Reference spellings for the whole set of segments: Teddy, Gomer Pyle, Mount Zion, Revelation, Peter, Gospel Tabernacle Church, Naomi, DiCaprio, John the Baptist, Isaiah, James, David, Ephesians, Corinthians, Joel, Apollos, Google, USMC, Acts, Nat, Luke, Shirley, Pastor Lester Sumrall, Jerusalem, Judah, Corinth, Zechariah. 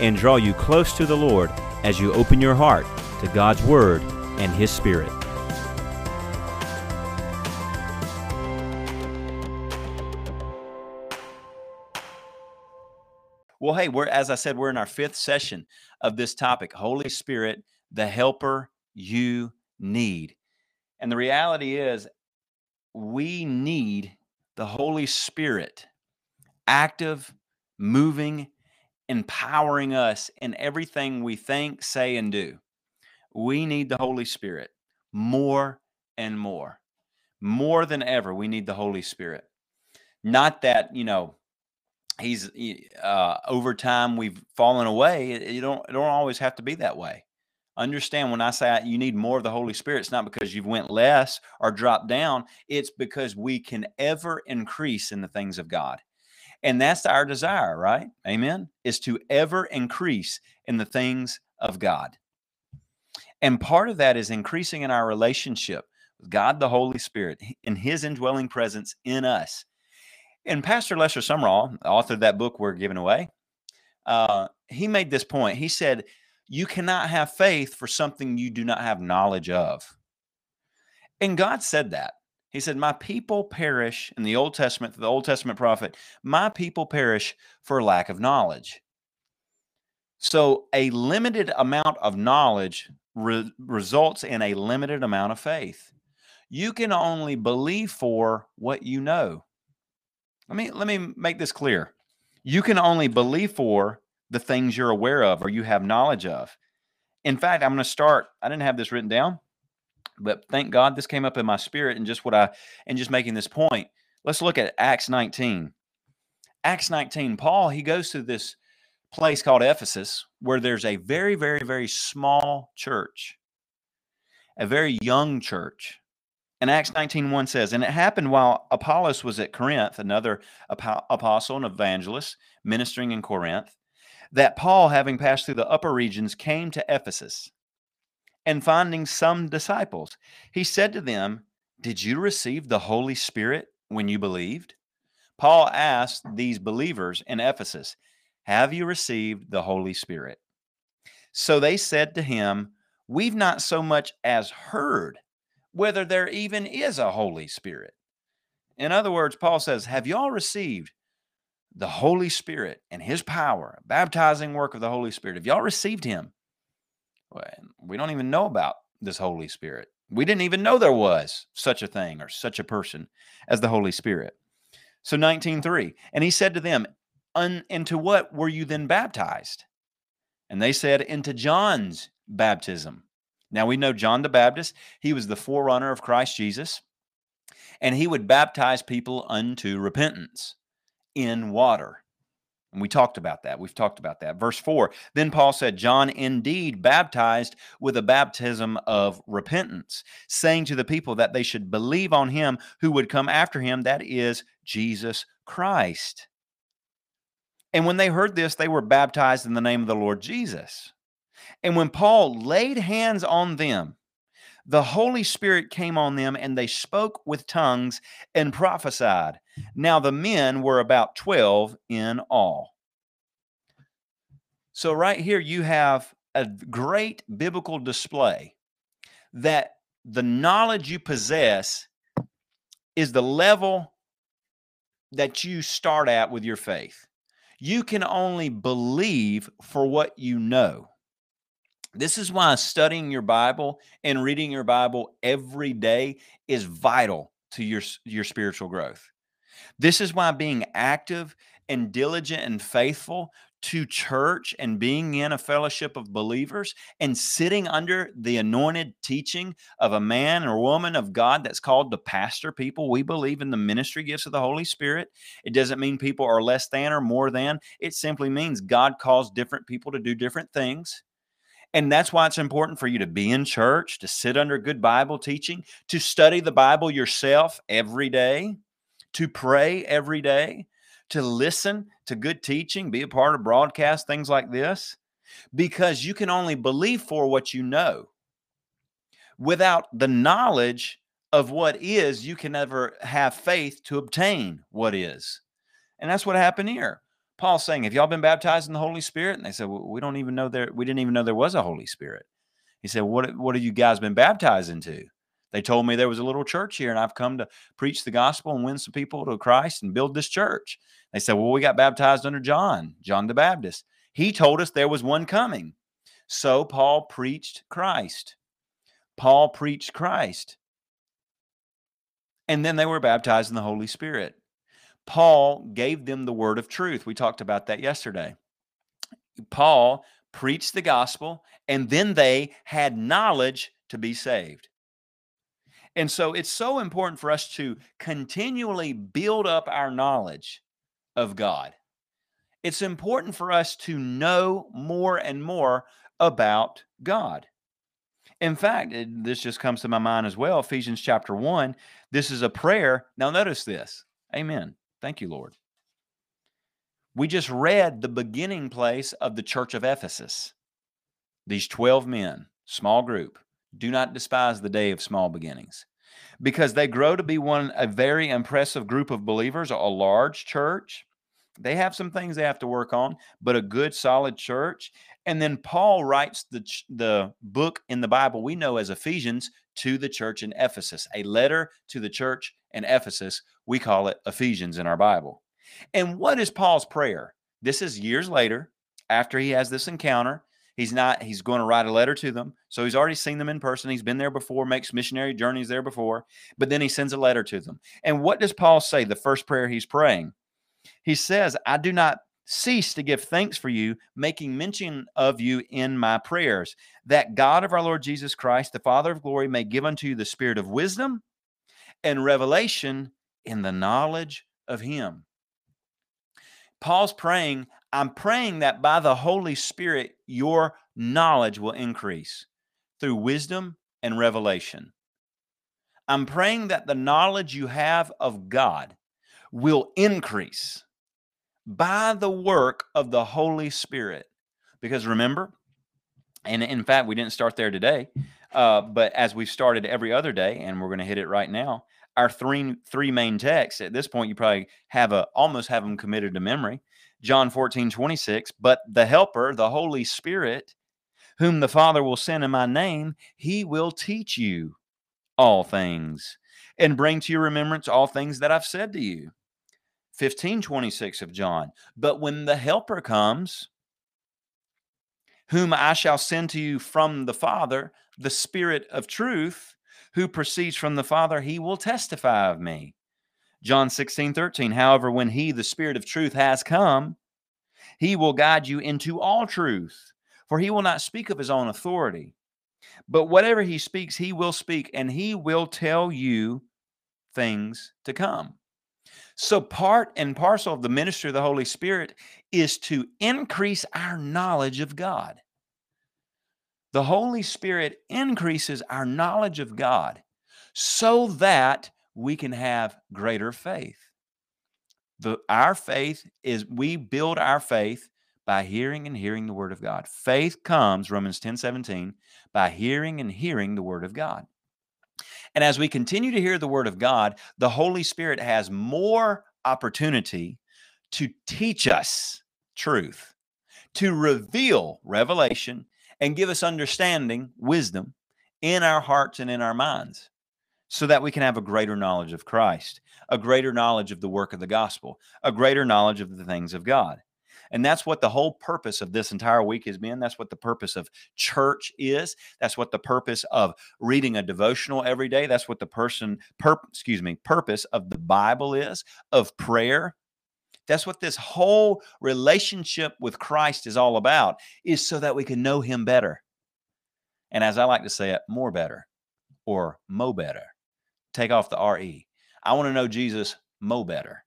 and draw you close to the Lord as you open your heart to God's Word and His Spirit. Well, hey, as I said, we're in our fifth session of this topic, Holy Spirit, the helper you need. And the reality is we need the Holy Spirit active, moving, empowering us in everything we think, say, and do. We need the Holy Spirit more and more. More than ever, we need the Holy Spirit. Not that, you know, he's over time we've fallen away. It don't always have to be that way. Understand when I say you need more of the Holy Spirit, it's not because you've went less or dropped down. It's because we can ever increase in the things of God. And that's our desire, right? Amen. Is to ever increase in the things of God. And part of that is increasing in our relationship with God, the Holy Spirit, and His indwelling presence in us. And Pastor Lester Sumrall, the author of that book we're giving away, he made this point. He said, you cannot have faith for something you do not have knowledge of. And God said that. He said, my people perish in the Old Testament, the Old Testament prophet, my people perish for lack of knowledge. So a limited amount of knowledge results in a limited amount of faith. You can only believe for what you know. Let me make this clear. You can only believe for the things you're aware of or you have knowledge of. In fact, I'm going to start, I didn't have this written down, but thank God this came up in my spirit and just making this point. Let's look at Acts 19. Acts 19, Paul, he goes to this place called Ephesus where there's a very, very, very small church, a very young church. And Acts 19:1 says, and it happened while Apollos was at Corinth, another apostle and evangelist ministering in Corinth, that Paul, having passed through the upper regions, came to Ephesus. And finding some disciples, he said to them, did you receive the Holy Spirit when you believed? Paul asked these believers in Ephesus, have you received the Holy Spirit? So they said to him, we've not so much as heard whether there even is a Holy Spirit. In other words, Paul says, have y'all received the Holy Spirit and His power, baptizing work of the Holy Spirit? Have y'all received Him? We don't even know about this Holy Spirit. We didn't even know there was such a thing or such a person as the Holy Spirit. So 19:3, and he said to them, into what were you then baptized? And they said, into John's baptism. Now we know John the Baptist, he was the forerunner of Christ Jesus, and he would baptize people unto repentance in water. And we talked about that. We've talked about that. Verse 4, then Paul said, John indeed baptized with a baptism of repentance, saying to the people that they should believe on him who would come after him, that is Jesus Christ. And when they heard this, they were baptized in the name of the Lord Jesus. And when Paul laid hands on them, the Holy Spirit came on them, and they spoke with tongues and prophesied. Now the men were about 12 in all. So right here you have a great biblical display that the knowledge you possess is the level that you start at with your faith. You can only believe for what you know. This is why studying your Bible and reading your Bible every day is vital to your spiritual growth. This is why being active and diligent and faithful to church and being in a fellowship of believers and sitting under the anointed teaching of a man or woman of God that's called to pastor people. We believe in the ministry gifts of the Holy Spirit. It doesn't mean people are less than or more than. It simply means God calls different people to do different things. And that's why it's important for you to be in church, to sit under good Bible teaching, to study the Bible yourself every day, to pray every day, to listen to good teaching, be a part of broadcasts, things like this, because you can only believe for what you know. Without the knowledge of what is, you can never have faith to obtain what is. And that's what happened here. Paul's saying, have y'all been baptized in the Holy Spirit? And they said, well, we didn't even know there was a Holy Spirit. He said, what have you guys been baptized into? They told me there was a little church here, and I've come to preach the gospel and win some people to Christ and build this church. They said, well, we got baptized under John the Baptist. He told us there was one coming. So Paul preached Christ. And then they were baptized in the Holy Spirit. Paul gave them the word of truth. We talked about that yesterday. Paul preached the gospel, and then they had knowledge to be saved. And so it's so important for us to continually build up our knowledge of God. It's important for us to know more and more about God. In fact, this just comes to my mind as well. Ephesians chapter 1, this is a prayer. Now notice this. Amen. Thank you, Lord. We just read the beginning place of the church of Ephesus. These 12 men, small group. Do not despise the day of small beginnings, because they grow to be a very impressive group of believers, a large church. They have some things they have to work on, but a good, solid church. And then Paul writes the book in the Bible we know as Ephesians to the church in Ephesus, a letter to the church in Ephesus. We call it Ephesians in our Bible. And what is Paul's prayer? This is years later, after he has this encounter. He's going to write a letter to them. So he's already seen them in person. He's been there before, makes missionary journeys there before, but then he sends a letter to them. And what does Paul say? The first prayer he's praying, he says, I do not cease to give thanks for you, making mention of you in my prayers, that God of our Lord Jesus Christ, the Father of glory, may give unto you the spirit of wisdom and revelation in the knowledge of him. Paul's praying, I'm praying that by the Holy Spirit, your knowledge will increase through wisdom and revelation. I'm praying that the knowledge you have of God will increase by the work of the Holy Spirit. Because remember, and in fact, we didn't start there today, but as we've started every other day, and we're going to hit it right now, our three main texts, at this point, you probably almost have them committed to memory. John 14:26, but the helper, the Holy Spirit, whom the Father will send in my name, he will teach you all things and bring to your remembrance all things that I've said to you. 15:26 of John, but when the helper comes, whom I shall send to you from the Father, the Spirit of truth, who proceeds from the Father, he will testify of me. John 16:13, however, when he, the Spirit of truth, has come, he will guide you into all truth, for he will not speak of his own authority. But whatever he speaks, he will speak, and he will tell you things to come. So part and parcel of the ministry of the Holy Spirit is to increase our knowledge of God. The Holy Spirit increases our knowledge of God so that we can have greater faith. Our faith is, we build our faith by hearing and hearing the word of God. Faith comes, Romans 10:17, by hearing and hearing the word of God. And as we continue to hear the word of God, the Holy Spirit has more opportunity to teach us truth, to reveal revelation, and give us understanding, wisdom, in our hearts and in our minds, so that we can have a greater knowledge of Christ, a greater knowledge of the work of the gospel, a greater knowledge of the things of God. And that's what the whole purpose of this entire week has been. That's what the purpose of church is. That's what the purpose of reading a devotional every day. That's what the purpose of the Bible is, of prayer, That's what this whole relationship with Christ is all about, is so that we can know him better. And as I like to say it, more better or mo better. Take off the R-E. I want to know Jesus mo better.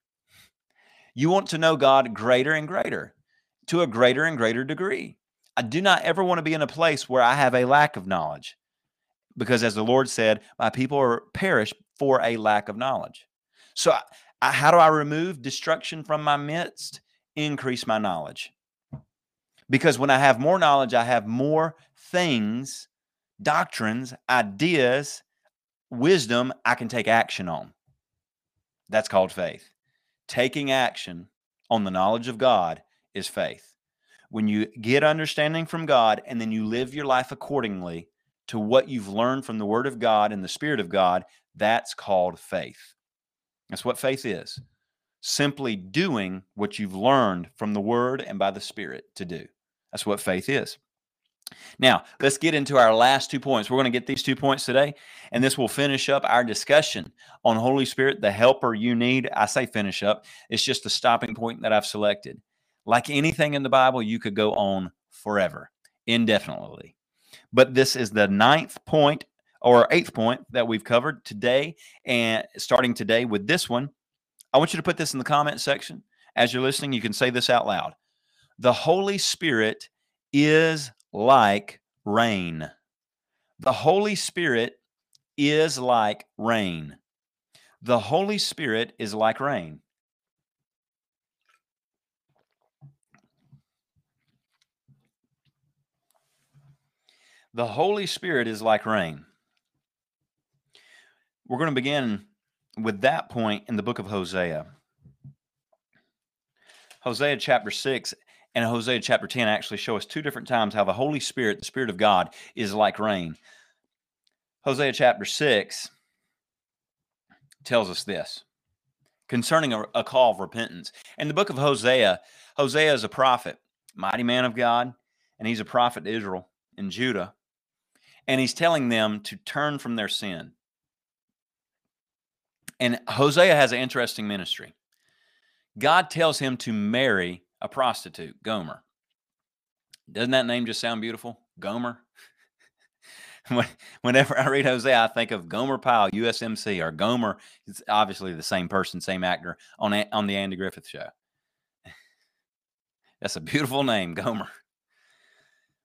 You want to know God greater and greater, to a greater and greater degree. I do not ever want to be in a place where I have a lack of knowledge, because as the Lord said, my people are perished for a lack of knowledge. So how do I remove destruction from my midst? Increase my knowledge. Because when I have more knowledge, I have more things, doctrines, ideas, wisdom I can take action on. That's called faith. Taking action on the knowledge of God is faith. When you get understanding from God and then you live your life accordingly to what you've learned from the Word of God and the Spirit of God, that's called faith. That's what faith is. Simply doing what you've learned from the Word and by the Spirit to do. That's what faith is. Now, let's get into our last 2 points. We're going to get these 2 points today, and this will finish up our discussion on Holy Spirit, the helper you need. I say finish up. It's just a stopping point that I've selected. Like anything in the Bible, you could go on forever, indefinitely. But this is the eighth point that we've covered today, and starting today with this one. I want you to put this in the comment section. As you're listening, you can say this out loud. The Holy Spirit is like rain. The Holy Spirit is like rain. The Holy Spirit is like rain. The Holy Spirit is like rain. We're going to begin with that point in the book of Hosea. Hosea chapter 6 and Hosea chapter 10 actually show us two different times how the Holy Spirit, the Spirit of God, is like rain. Hosea chapter 6 tells us this concerning a call of repentance. In the book of Hosea, Hosea is a prophet, mighty man of God, and he's a prophet to Israel and Judah, and he's telling them to turn from their sin. And Hosea has an interesting ministry. God tells him to marry a prostitute, Gomer. Doesn't that name just sound beautiful? Gomer. Whenever I read Hosea, I think of Gomer Pyle, USMC, or Gomer. It's obviously the same person, same actor on the Andy Griffith show. That's a beautiful name, Gomer.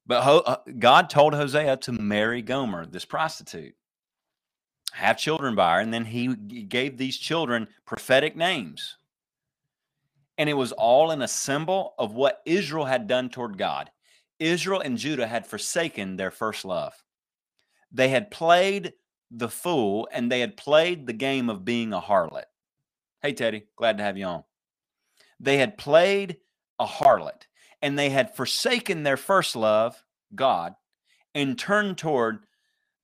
But God told Hosea to marry Gomer, this prostitute, have children by her, and then he gave these children prophetic names. And it was all in a symbol of what Israel had done toward God. Israel and Judah had forsaken their first love. They had played the fool, and they had played the game of being a harlot. Hey, Teddy, glad to have you on. They had played a harlot, and they had forsaken their first love, God, and turned toward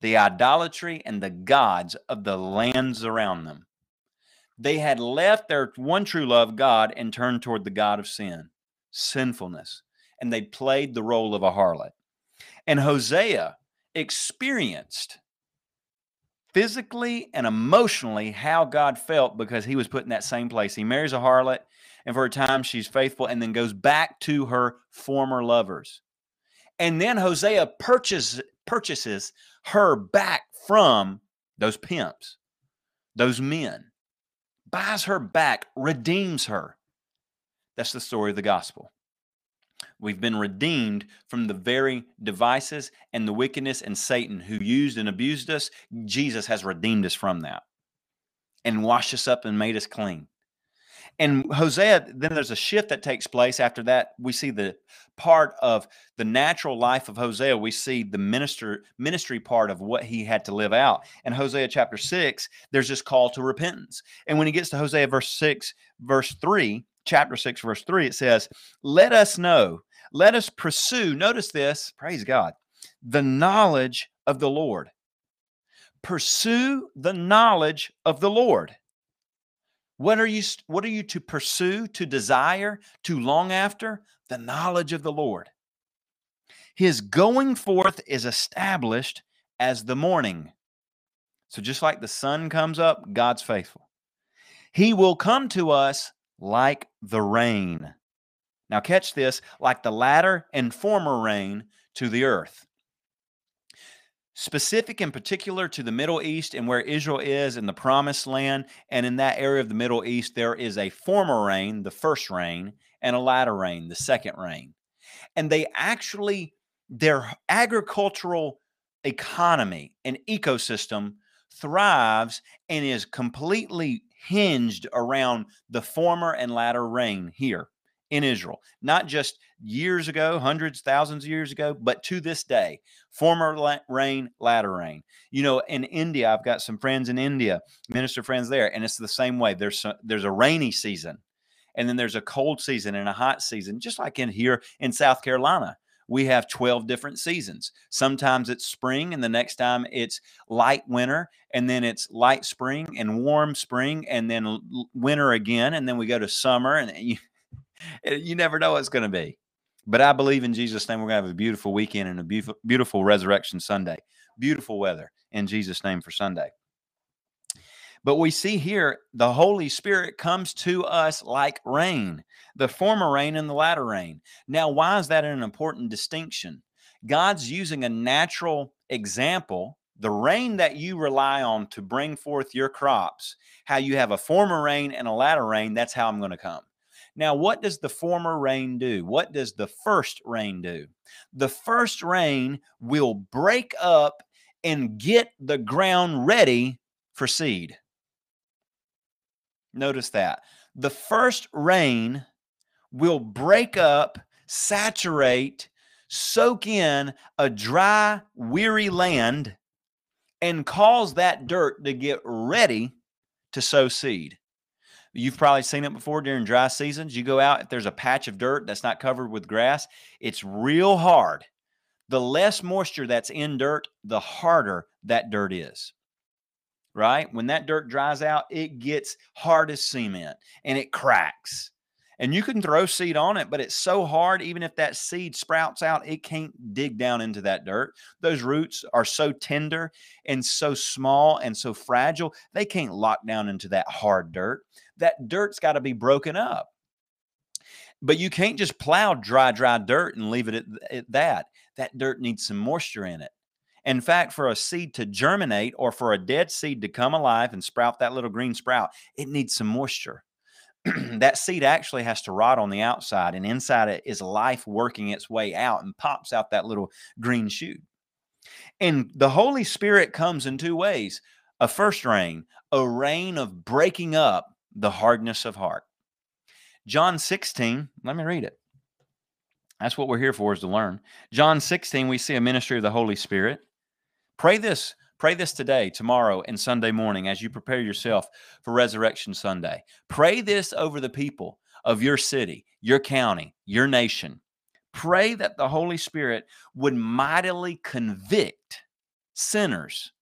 the idolatry and the gods of the lands around them. They had left their one true love, God, and turned toward the god of sin, sinfulness, and they played the role of a harlot. And Hosea experienced physically and emotionally how God felt because he was put in that same place. He marries a harlot, and for a time she's faithful, and then goes back to her former lovers. And then Hosea purchases her back from those pimps, those men. Buys her back, redeems her. That's the story of the gospel. We've been redeemed from the very devices and the wickedness and Satan who used and abused us. Jesus has redeemed us from that and washed us up and made us clean. And Hosea, then there's a shift that takes place after that. We see the part of the natural life of Hosea. We see the ministry part of what he had to live out. In Hosea chapter 6, there's this call to repentance. And when he gets to Hosea chapter 6, verse 3, it says, "Let us know, let us pursue," notice this, praise God, "the knowledge of the Lord." Pursue the knowledge of the Lord. What are you to pursue, to desire, to long after? The knowledge of the Lord. His going forth is established as the morning. So just like the sun comes up, God's faithful. He will come to us like the rain. Now catch this, like the latter and former rain to the earth. Specific and particular to the Middle East and where Israel is in the Promised Land, and in that area of the Middle East, there is a former rain, the first rain, and a latter rain, the second rain. And they actually, their agricultural economy and ecosystem thrives and is completely hinged around the former and latter rain here in Israel. Not just years ago, hundreds, thousands of years ago, but to this day, former rain, latter rain. You know, in India, I've got some friends in India, minister friends there, and it's the same way. There's a rainy season, and then there's a cold season and a hot season, just like in here in South Carolina. We have 12 different seasons. Sometimes it's spring, and the next time it's light winter, and then it's light spring and warm spring, and then winter again, and then we go to summer, and you never know what's going to be. But I believe in Jesus' name we're going to have a beautiful weekend and a beautiful, beautiful Resurrection Sunday. Beautiful weather in Jesus' name for Sunday. But we see here the Holy Spirit comes to us like rain, the former rain and the latter rain. Now, why is that an important distinction? God's using a natural example, the rain that you rely on to bring forth your crops, how you have a former rain and a latter rain, that's how I'm going to come. Now, what does the former rain do? What does the first rain do? The first rain will break up and get the ground ready for seed. Notice that. The first rain will break up, saturate, soak in a dry, weary land and cause that dirt to get ready to sow seed. You've probably seen it before during dry seasons. You go out, if there's a patch of dirt that's not covered with grass, it's real hard. The less moisture that's in dirt, the harder that dirt is. Right? When that dirt dries out, it gets hard as cement and it cracks. And you can throw seed on it, but it's so hard, even if that seed sprouts out, it can't dig down into that dirt. Those roots are so tender and so small and so fragile, they can't lock down into that hard dirt. That dirt's got to be broken up. But you can't just plow dry dirt and leave it at that. That dirt needs some moisture in it. In fact, for a seed to germinate or for a dead seed to come alive and sprout that little green sprout, it needs some moisture. That seed actually has to rot on the outside, and inside it is life working its way out and pops out that little green shoot. And the Holy Spirit comes in two ways. A first rain, a rain of breaking up the hardness of heart. John 16, let me read it. That's what we're here for, is to learn. John 16, we see a ministry of the Holy Spirit. Pray this today, tomorrow, and Sunday morning as you prepare yourself for Resurrection Sunday. Pray this over the people of your city, your county, your nation. Pray that the Holy Spirit would mightily convict sinners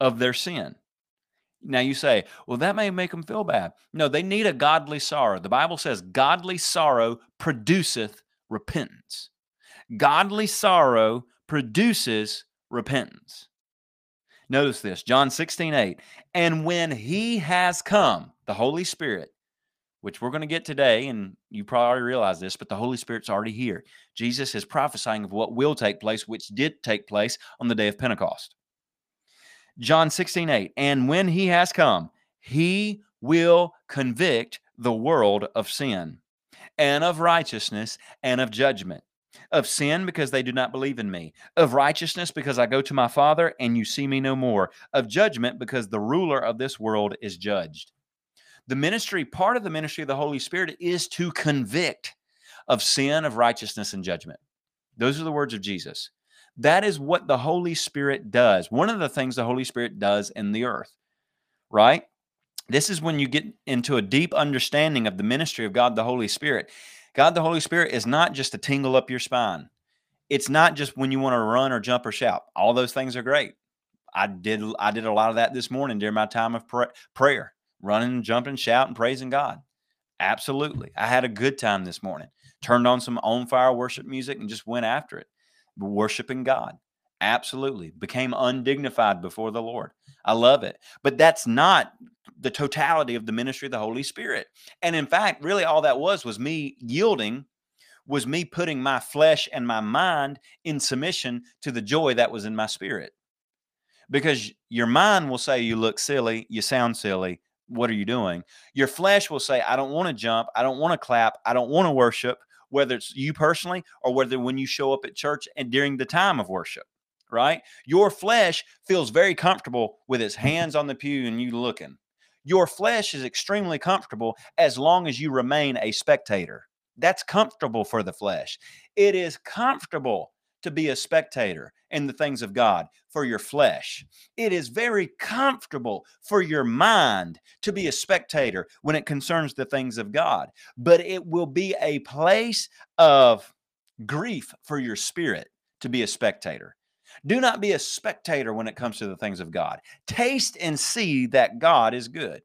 of their sin. Now you say, well, that may make them feel bad. No, they need a godly sorrow. The Bible says godly sorrow produceth repentance. Godly sorrow produces repentance. Notice this, John 16:8. And when he has come, the Holy Spirit, which we're going to get today, and you probably already realize this, but the Holy Spirit's already here. Jesus is prophesying of what will take place, which did take place on the day of Pentecost. John 16:8. And when he has come, he will convict the world of sin and of righteousness and of judgment. Of sin, because they do not believe in me. Of righteousness, because I go to my Father and you see me no more. Of judgment, because the ruler of this world is judged. The ministry, part of the ministry of the Holy Spirit, is to convict of sin, of righteousness, and judgment. Those are the words of Jesus. That is what the Holy Spirit does. One of the things the Holy Spirit does in the earth, right? This is when you get into a deep understanding of the ministry of God the Holy Spirit. God the Holy Spirit is not just to tingle up your spine. It's not just when you want to run or jump or shout. All those things are great. I did a lot of that this morning during my time of prayer, running, jumping, shouting, praising God. Absolutely. I had a good time this morning. Turned on some on-fire worship music and just went after it, worshiping God. Absolutely. Became undignified before the Lord. I love it. But that's not the totality of the ministry of the Holy Spirit. And in fact, really all that was me yielding, was me putting my flesh and my mind in submission to the joy that was in my spirit. Because your mind will say, you look silly, you sound silly, what are you doing? Your flesh will say, I don't want to jump, I don't want to clap, I don't want to worship, whether it's you personally or whether when you show up at church and during the time of worship, right? Your flesh feels very comfortable with its hands on the pew and you looking. Your flesh is extremely comfortable as long as you remain a spectator. That's comfortable for the flesh. It is comfortable to be a spectator in the things of God for your flesh. It is very comfortable for your mind to be a spectator when it concerns the things of God. But it will be a place of grief for your spirit to be a spectator. Do not be a spectator when it comes to the things of God. Taste and see that God is good.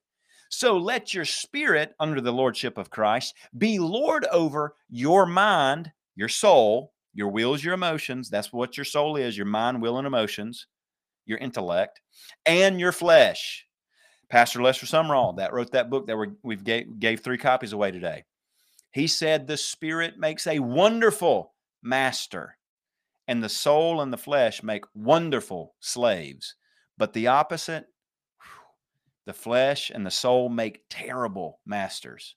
So let your spirit, under the lordship of Christ, be Lord over your mind, your soul, your wills, your emotions. That's what your soul is, your mind, will, and emotions, your intellect, and your flesh. Pastor Lester Sumrall, that wrote that book that we gave 3 copies away today. He said the spirit makes a wonderful master, and the soul and the flesh make wonderful slaves. But the opposite, the flesh and the soul make terrible masters,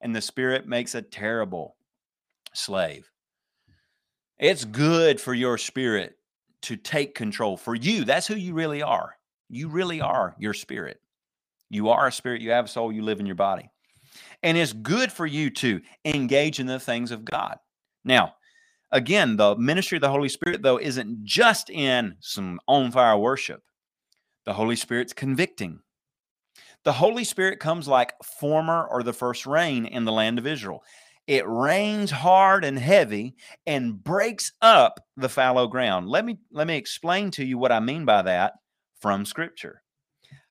and the spirit makes a terrible slave. It's good for your spirit to take control. For you, that's who you really are. You really are your spirit. You are a spirit, you have a soul, you live in your body. And it's good for you to engage in the things of God. Now, again, the ministry of the Holy Spirit, though, isn't just in some on-fire worship. The Holy Spirit's convicting. The Holy Spirit comes like former or the first rain in the land of Israel. It rains hard and heavy and breaks up the fallow ground. Let me explain to you what I mean by that from Scripture.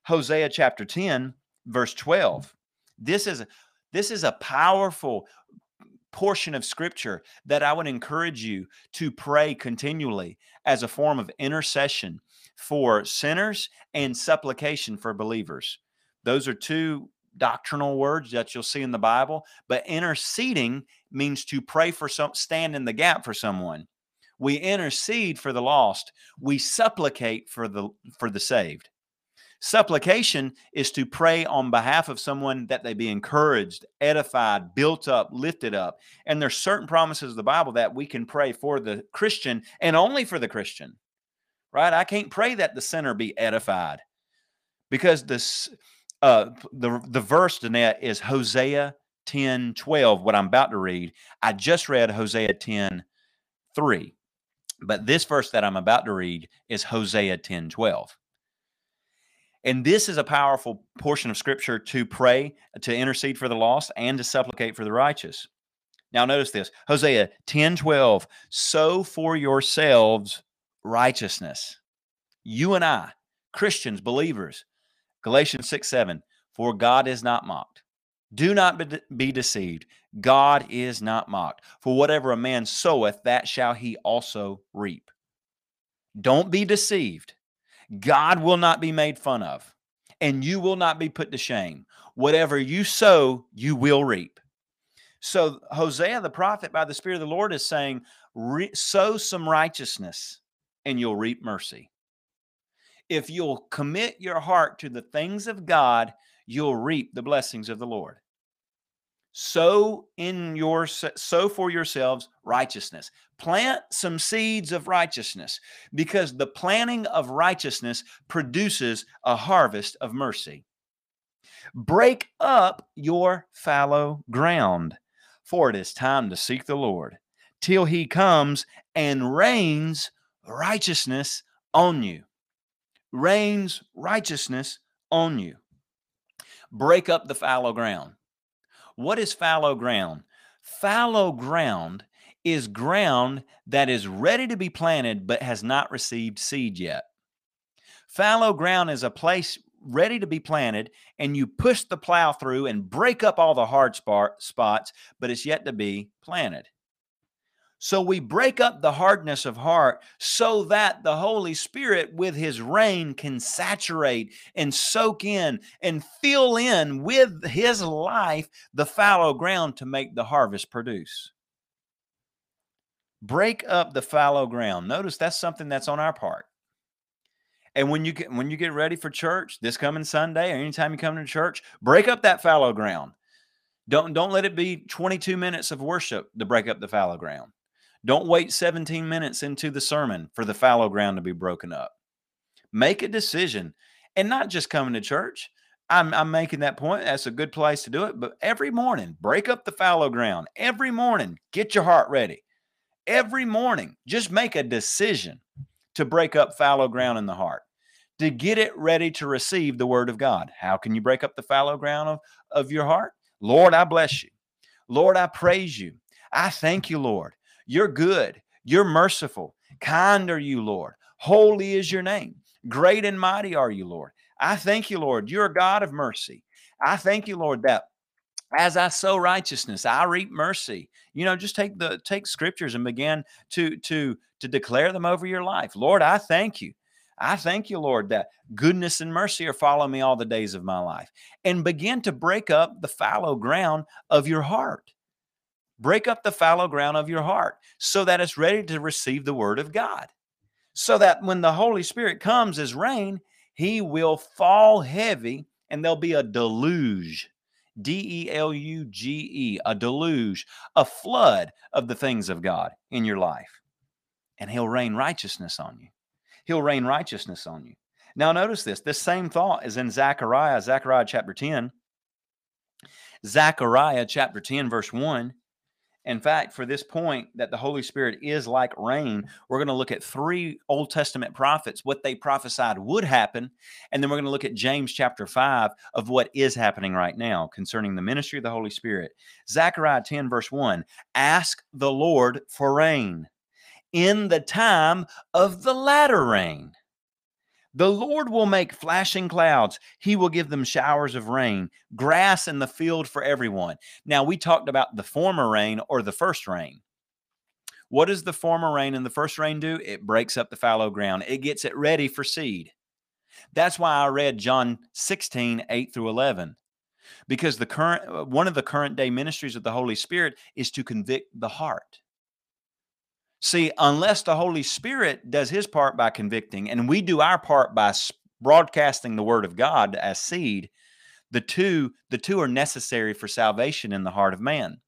Hosea chapter 10, verse 12. This is a powerful portion of Scripture that I would encourage you to pray continually as a form of intercession for sinners and supplication for believers. Those are 2 doctrinal words that you'll see in the Bible, but interceding means to pray for some, stand in the gap for someone. We intercede for the lost. We supplicate for the saved. Supplication is to pray on behalf of someone that they be encouraged, edified, built up, lifted up. And there's certain promises of the Bible that we can pray for the Christian and only for the Christian, right? I can't pray that the sinner be edified, because this the verse, Danette, is Hosea 10:12, what I'm about to read. I just read Hosea 10:3, but this verse that I'm about to read is Hosea 10:12. And this is a powerful portion of Scripture to pray, to intercede for the lost, and to supplicate for the righteous. Now notice this, Hosea 10:12, sow for yourselves righteousness. You and I, Christians, believers, Galatians 6:7, for God is not mocked. Do not be deceived. God is not mocked. For whatever a man soweth, that shall he also reap. Don't be deceived. God will not be made fun of, and you will not be put to shame. Whatever you sow, you will reap. So Hosea the prophet, by the Spirit of the Lord, is saying, sow some righteousness, and you'll reap mercy. If you'll commit your heart to the things of God, you'll reap the blessings of the Lord. Sow for yourselves righteousness. Plant some seeds of righteousness, because the planting of righteousness produces a harvest of mercy. Break up your fallow ground, for it is time to seek the Lord till he comes and rains righteousness on you. Rains righteousness on you. Break up the fallow ground. What is fallow ground? Fallow ground is ground that is ready to be planted but has not received seed yet. Fallow ground is a place ready to be planted, and you push the plow through and break up all the hard spots, but it's yet to be planted. So we break up the hardness of heart so that the Holy Spirit with his rain can saturate and soak in and fill in with his life the fallow ground to make the harvest produce. Break up the fallow ground. Notice that's something that's on our part. And when you get ready for church this coming Sunday or anytime you come to church, break up that fallow ground. Don't let it be 22 minutes of worship to break up the fallow ground. Don't wait 17 minutes into the sermon for the fallow ground to be broken up. Make a decision, and not just coming to church. I'm making that point. That's a good place to do it. But every morning, break up the fallow ground. Every morning, get your heart ready. Every morning, just make a decision to break up fallow ground in the heart, to get it ready to receive the word of God. How can you break up the fallow ground of your heart? Lord, I bless you. Lord, I praise you. I thank you, Lord. You're good. You're merciful. Kind are you, Lord. Holy is your name. Great and mighty are you, Lord. I thank you, Lord. You're a God of mercy. I thank you, Lord, that as I sow righteousness, I reap mercy. You know, just take scriptures and begin to declare them over your life. Lord, I thank you. I thank you, Lord, that goodness and mercy are following me all the days of my life. And begin to break up the fallow ground of your heart. Break up the fallow ground of your heart so that it's ready to receive the word of God. So that when the Holy Spirit comes as rain, he will fall heavy and there'll be a deluge. D-E-L-U-G-E, a deluge, a flood of the things of God in your life. And he'll rain righteousness on you. He'll rain righteousness on you. Now notice this. This same thought is in Zechariah, chapter 10. Zechariah chapter 10, verse 1. In fact, for this point that the Holy Spirit is like rain, we're going to look at three Old Testament prophets, what they prophesied would happen. And then we're going to look at James chapter 5 of what is happening right now concerning the ministry of the Holy Spirit. Zechariah 10, verse 1. Ask the Lord for rain in the time of the latter rain. The Lord will make flashing clouds. He will give them showers of rain, grass in the field for everyone. Now, we talked about the former rain or the first rain. What does the former rain and the first rain do? It breaks up the fallow ground. It gets it ready for seed. That's why I read John 16, 8 through 11. Because one of the current day ministries of the Holy Spirit is to convict the heart. See, unless the Holy Spirit does his part by convicting and we do our part by broadcasting the word of God as seed, the two are necessary for salvation in the heart of man.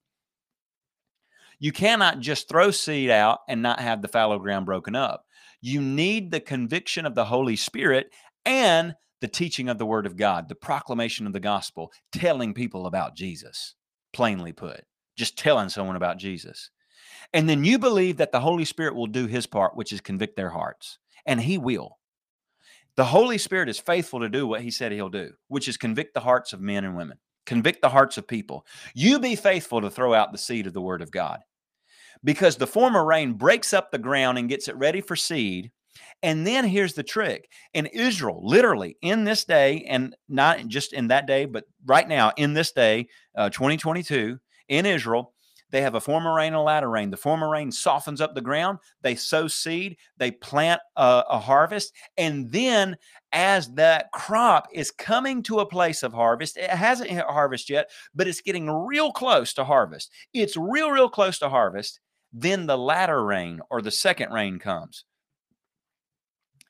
You cannot just throw seed out and not have the fallow ground broken up. You need the conviction of the Holy Spirit and the teaching of the word of God, the proclamation of the gospel, telling people about Jesus, plainly put, just telling someone about Jesus. And then you believe that the Holy Spirit will do his part, which is convict their hearts. And he will. The Holy Spirit is faithful to do what he said he'll do, which is convict the hearts of men and women, convict the hearts of people. You be faithful to throw out the seed of the word of God. Because the former rain breaks up the ground and gets it ready for seed. And then here's the trick. In Israel, literally in this day, and not just in that day, but right now in this day, 2022, in Israel, they have a former rain and a latter rain. The former rain softens up the ground. They sow seed. They plant a harvest. And then as that crop is coming to a place of harvest, it hasn't hit harvest yet, but it's getting real close to harvest. It's real close to harvest. Then the latter rain or the second rain comes.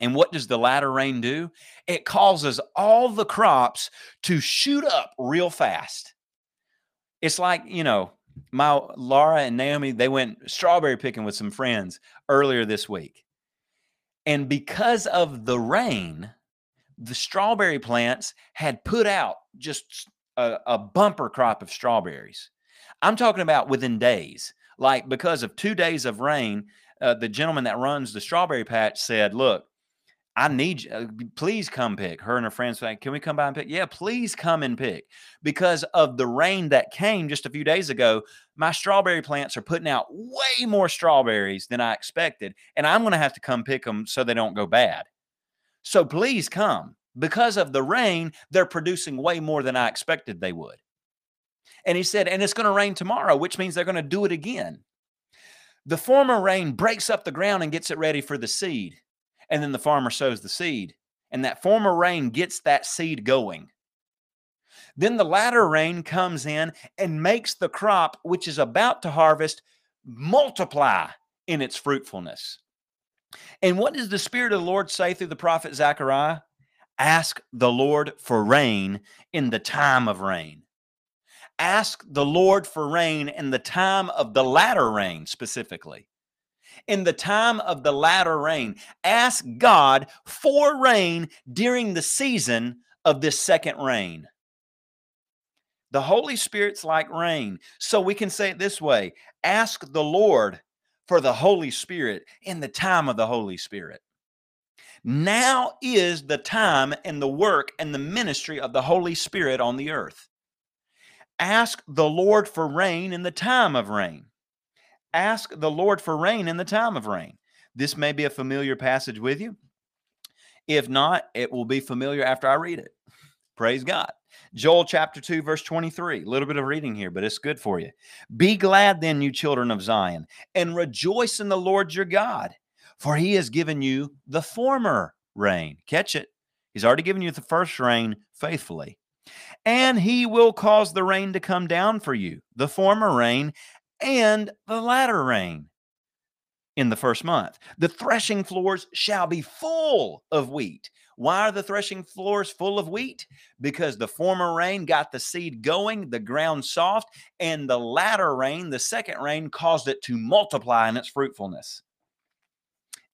And what does the latter rain do? It causes all the crops to shoot up real fast. It's like, you know, Laura and Naomi, they went strawberry picking with some friends earlier this week. And because of the rain, the strawberry plants had put out just a bumper crop of strawberries. I'm talking about within days. Like because of 2 days of rain, the gentleman that runs the strawberry patch said, look, I need you. Please come pick. Her and her friends were like, can we come by and pick? Yeah, please come and pick. Because of the rain that came just a few days ago, my strawberry plants are putting out way more strawberries than I expected. And I'm going to have to come pick them so they don't go bad. So please come. Because of the rain, they're producing way more than I expected they would. And he said, and it's going to rain tomorrow, which means they're going to do it again. The former rain breaks up the ground and gets it ready for the seed. And then the farmer sows the seed. And that former rain gets that seed going. Then the latter rain comes in and makes the crop, which is about to harvest, multiply in its fruitfulness. And what does the Spirit of the Lord say through the prophet Zechariah? Ask the Lord for rain in the time of rain. Ask the Lord for rain in the time of the latter rain specifically. In the time of the latter rain, ask God for rain during the season of this second rain. The Holy Spirit's like rain. So we can say it this way. Ask the Lord for the Holy Spirit in the time of the Holy Spirit. Now is the time and the work and the ministry of the Holy Spirit on the earth. Ask the Lord for rain in the time of rain. Ask the Lord for rain in the time of rain. This may be a familiar passage with you. If not, it will be familiar after I read it. Praise God. Joel chapter 2, verse 23. A little bit of reading here, but it's good for you. Be glad then, you children of Zion, and rejoice in the Lord your God, for he has given you the former rain. Catch it. He's already given you the first rain faithfully. And he will cause the rain to come down for you, the former rain and the latter rain in the first month. The threshing floors shall be full of wheat. Why are the threshing floors full of wheat? Because the former rain got the seed going, the ground soft, and the latter rain, the second rain, caused it to multiply in its fruitfulness.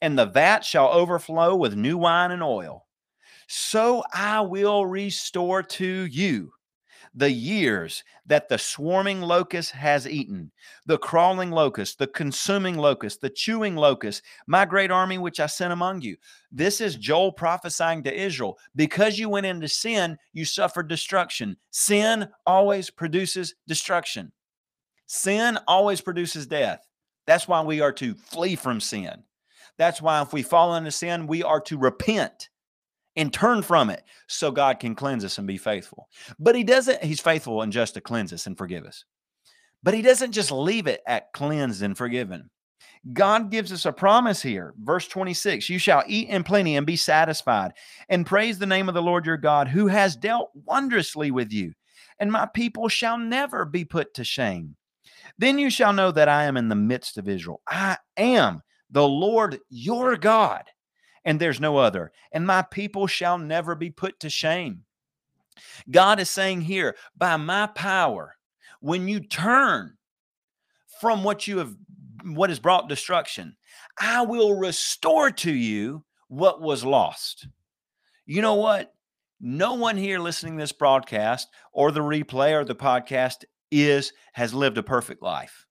And the vat shall overflow with new wine and oil. So I will restore to you the years that the swarming locust has eaten, the crawling locust, the consuming locust, the chewing locust, my great army which I sent among you. This is Joel prophesying to Israel. Because you went into sin, you suffered destruction. Sin always produces destruction. Sin always produces death. That's why we are to flee from sin. That's why if we fall into sin, we are to repent and turn from it so God can cleanse us and be faithful. But he doesn't, he's faithful and just to cleanse us and forgive us. But he doesn't just leave it at cleansed and forgiven. God gives us a promise here. Verse 26, you shall eat in plenty and be satisfied and praise the name of the Lord your God who has dealt wondrously with you. And my people shall never be put to shame. Then you shall know that I am in the midst of Israel. I am the Lord your God. And there's no other. And my people shall never be put to shame. God is saying here, by my power, when you turn from what has brought destruction, I will restore to you what was lost. You know what? No one here listening to this broadcast or the replay or the podcast has lived a perfect life.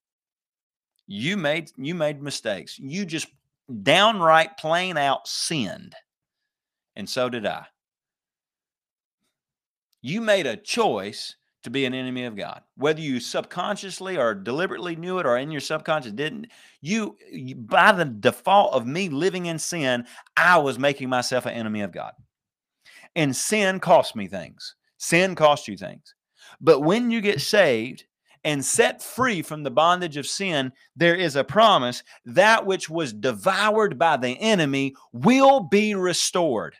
You made mistakes. You just downright, plain out sinned. And so did I. You made a choice to be an enemy of God. Whether you subconsciously or deliberately knew it or in your subconscious didn't, you by the default of me living in sin, I was making myself an enemy of God. And sin cost me things. Sin cost you things. But when you get saved and set free from the bondage of sin, there is a promise that which was devoured by the enemy will be restored.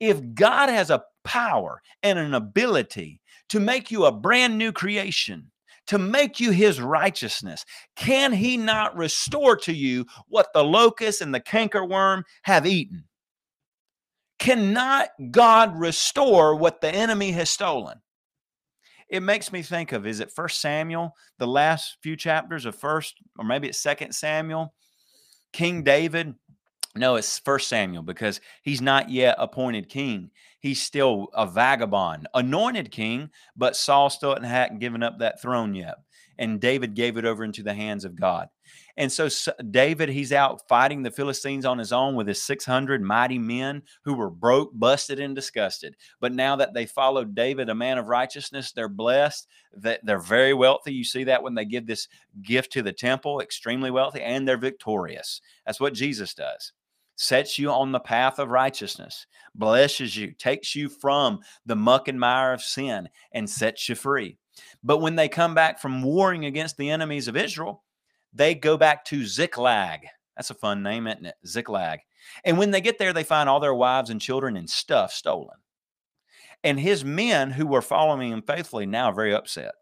If God has a power and an ability to make you a brand new creation, to make you his righteousness, can he not restore to you what the locust and the cankerworm have eaten? Cannot God restore what the enemy has stolen? It makes me think of, is it 1 Samuel, the last few chapters of 1st, or maybe it's 2 Samuel, King David? No, it's 1 Samuel because he's not yet appointed king. He's still a vagabond, anointed king, but Saul still hadn't given up that throne yet. And David gave it over into the hands of God. And so David, he's out fighting the Philistines on his own with his 600 mighty men who were broke, busted, and disgusted. But now that they followed David, a man of righteousness, they're blessed. They're very wealthy. You see that when they give this gift to the temple, extremely wealthy, and they're victorious. That's what Jesus does. Sets you on the path of righteousness, blesses you, takes you from the muck and mire of sin, and sets you free. But when they come back from warring against the enemies of Israel, they go back to Ziklag. That's a fun name, isn't it? Ziklag. And when they get there, they find all their wives and children and stuff stolen. And his men who were following him faithfully now are very upset.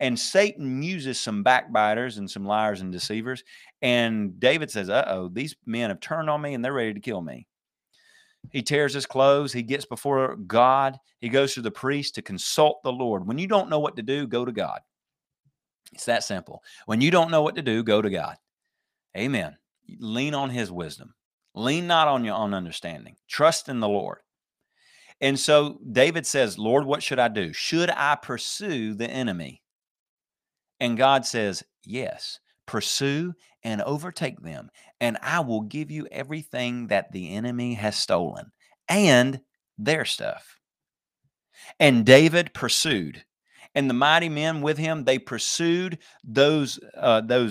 And Satan uses some backbiters and some liars and deceivers. And David says, uh-oh, these men have turned on me and they're ready to kill me. He tears his clothes. He gets before God. He goes to the priest to consult the Lord. When you don't know what to do, go to God. It's that simple. When you don't know what to do, go to God. Amen. Lean on his wisdom. Lean not on your own understanding. Trust in the Lord. And so David says, Lord, what should I do? Should I pursue the enemy? And God says, yes, pursue and overtake them, and I will give you everything that the enemy has stolen and their stuff. And David pursued, and the mighty men with him, they pursued those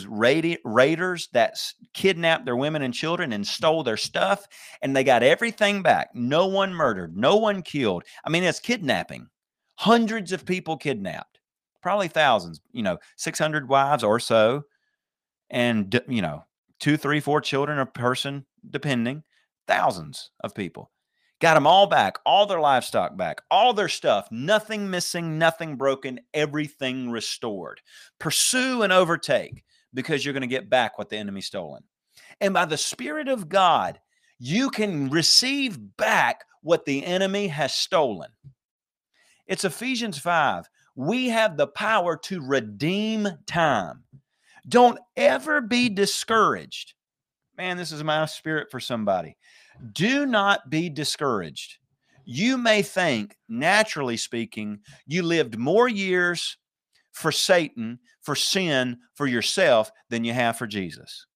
raiders that kidnapped their women and children and stole their stuff, and they got everything back. No one murdered. No one killed. I mean, it's kidnapping. Hundreds of people kidnapped. Probably thousands, 600 wives or so, and, 2, 3, 4 children a person, depending, thousands of people. Got them all back, all their livestock back, all their stuff, nothing missing, nothing broken, everything restored. Pursue and overtake, because you're going to get back what the enemy's stolen. And by the Spirit of God, you can receive back what the enemy has stolen. It's Ephesians 5. We have the power to redeem time. Don't ever be discouraged. Man, this is my spirit for somebody. Do not be discouraged. You may think, naturally speaking, you lived more years for Satan, for sin, for yourself than you have for Jesus.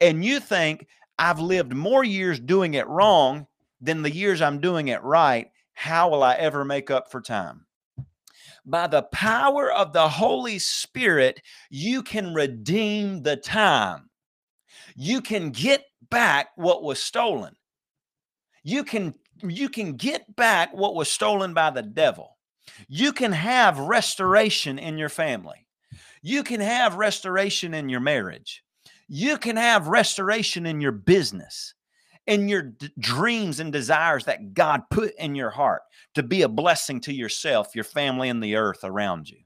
And you think, I've lived more years doing it wrong than the years I'm doing it right. How will I ever make up for time? By the power of the Holy Spirit, you can redeem the time. You can get back what was stolen. You can get back what was stolen by the devil. You can have restoration in your family. You can have restoration in your marriage. You can have restoration in your business, in your dreams and desires that God put in your heart to be a blessing to yourself, your family, and the earth around you.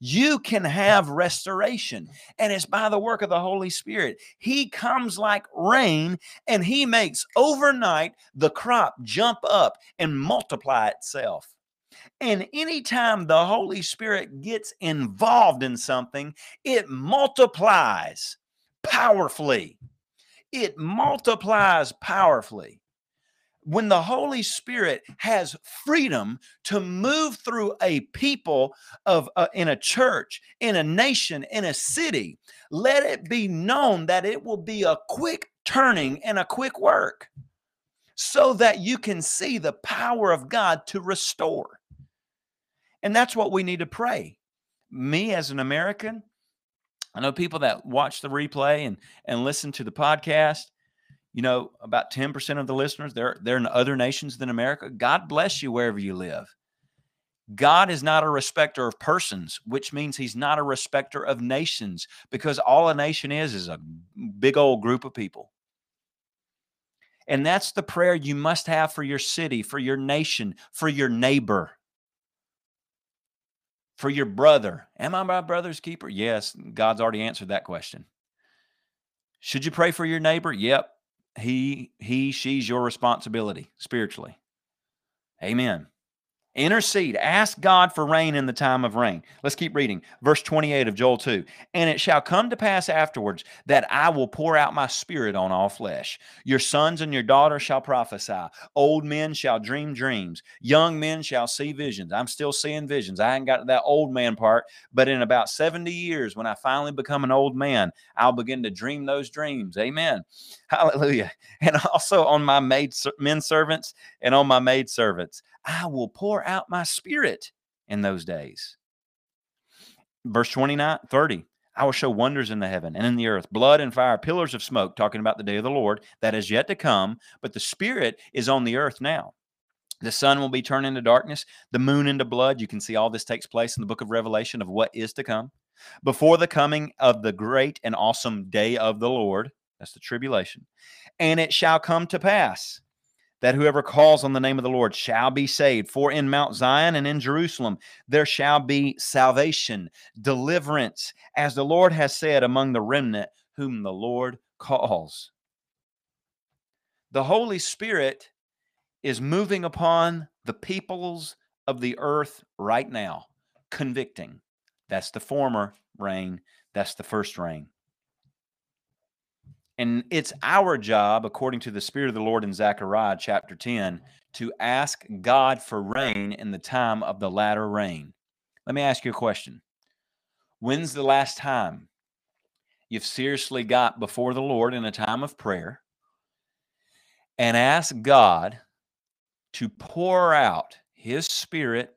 You can have restoration, and it's by the work of the Holy Spirit. He comes like rain, and he makes overnight the crop jump up and multiply itself. And anytime the Holy Spirit gets involved in something, it multiplies powerfully. It multiplies powerfully. When the Holy Spirit has freedom to move through a people in a church, in a nation, in a city, let it be known that it will be a quick turning and a quick work so that you can see the power of God to restore. And that's what we need to pray. Me as an American, I know people that watch the replay and listen to the podcast. About 10% of the listeners, they're in other nations than America. God bless you wherever you live. God is not a respecter of persons, which means he's not a respecter of nations, because all a nation is a big old group of people. And that's the prayer you must have for your city, for your nation, for your neighbor, for your brother. Am I my brother's keeper? Yes, God's already answered that question. Should you pray for your neighbor? Yep. She's your responsibility spiritually. Amen. Intercede. Ask God for rain in the time of rain. Let's keep reading. Verse 28 of Joel 2. And it shall come to pass afterwards that I will pour out my spirit on all flesh. Your sons and your daughters shall prophesy. Old men shall dream dreams. Young men shall see visions. I'm still seeing visions. I ain't got to that old man part, but in about 70 years, when I finally become an old man, I'll begin to dream those dreams. Amen. Hallelujah. And also on my men servants and on my maid servants, I will pour out my spirit in those days. Verse 29, 30, I will show wonders in the heaven and in the earth, blood and fire, pillars of smoke, talking about the day of the Lord that is yet to come, but the spirit is on the earth now. The sun will be turned into darkness, the moon into blood. You can see all this takes place in the book of Revelation of what is to come. before the coming of the great and awesome day of the Lord. That's the tribulation. And it shall come to pass that whoever calls on the name of the Lord shall be saved. For in Mount Zion and in Jerusalem there shall be salvation, deliverance, as the Lord has said, among the remnant whom the Lord calls. The Holy Spirit is moving upon the peoples of the earth right now, convicting. That's the former rain. That's the first rain. And it's our job, according to the Spirit of the Lord in Zechariah chapter 10, to ask God for rain in the time of the latter rain. Let me ask you a question. When's the last time you've seriously got before the Lord in a time of prayer and asked God to pour out His Spirit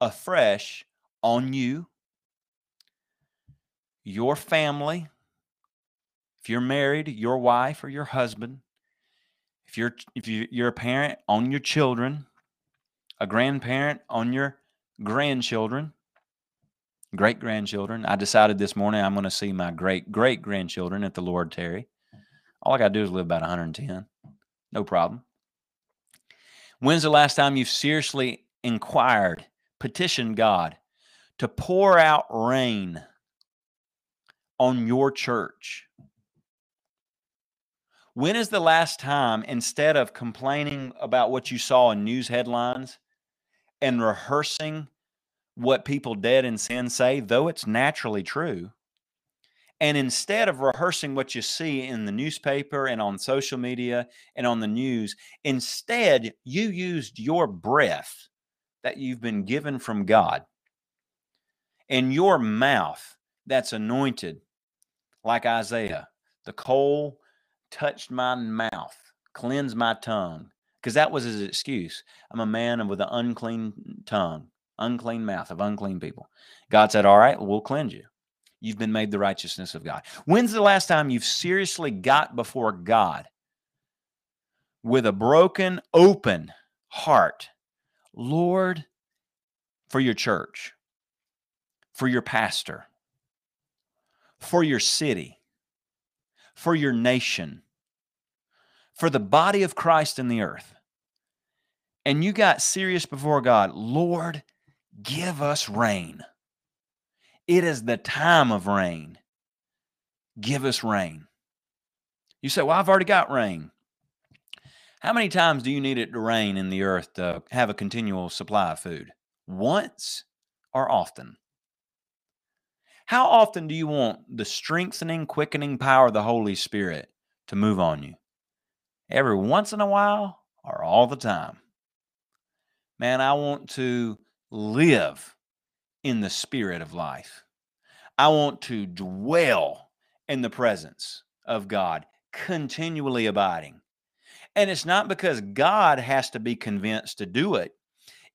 afresh on you, your family? If you're married, your wife or your husband, if you're a parent, on your children, a grandparent, on your grandchildren, great-grandchildren. I decided this morning I'm going to see my great-great-grandchildren if the Lord tarry. All I got to do is live about 110. No problem. When's the last time you've seriously inquired, petitioned God to pour out rain on your church? When is the last time, instead of complaining about what you saw in news headlines and rehearsing what people dead in sin say, though it's naturally true, and instead of rehearsing what you see in the newspaper and on social media and on the news, instead you used your breath that you've been given from God and your mouth that's anointed, like Isaiah, the coal touched my mouth, cleansed my tongue. Because that was his excuse. I'm a man with an unclean tongue, unclean mouth of unclean people. God said, all right, we'll cleanse you. You've been made the righteousness of God. When's the last time you've seriously got before God with a broken, open heart? Lord, for your church, for your pastor, for your city, for your nation, for the body of Christ in the earth. And you got serious before God. Lord, give us rain. It is the time of rain. Give us rain. You say, well, I've already got rain. How many times do you need it to rain in the earth to have a continual supply of food? Once or often? How often do you want the strengthening, quickening power of the Holy Spirit to move on you? Every once in a while or all the time? Man, I want to live in the spirit of life. I want to dwell in the presence of God, continually abiding. And it's not because God has to be convinced to do it.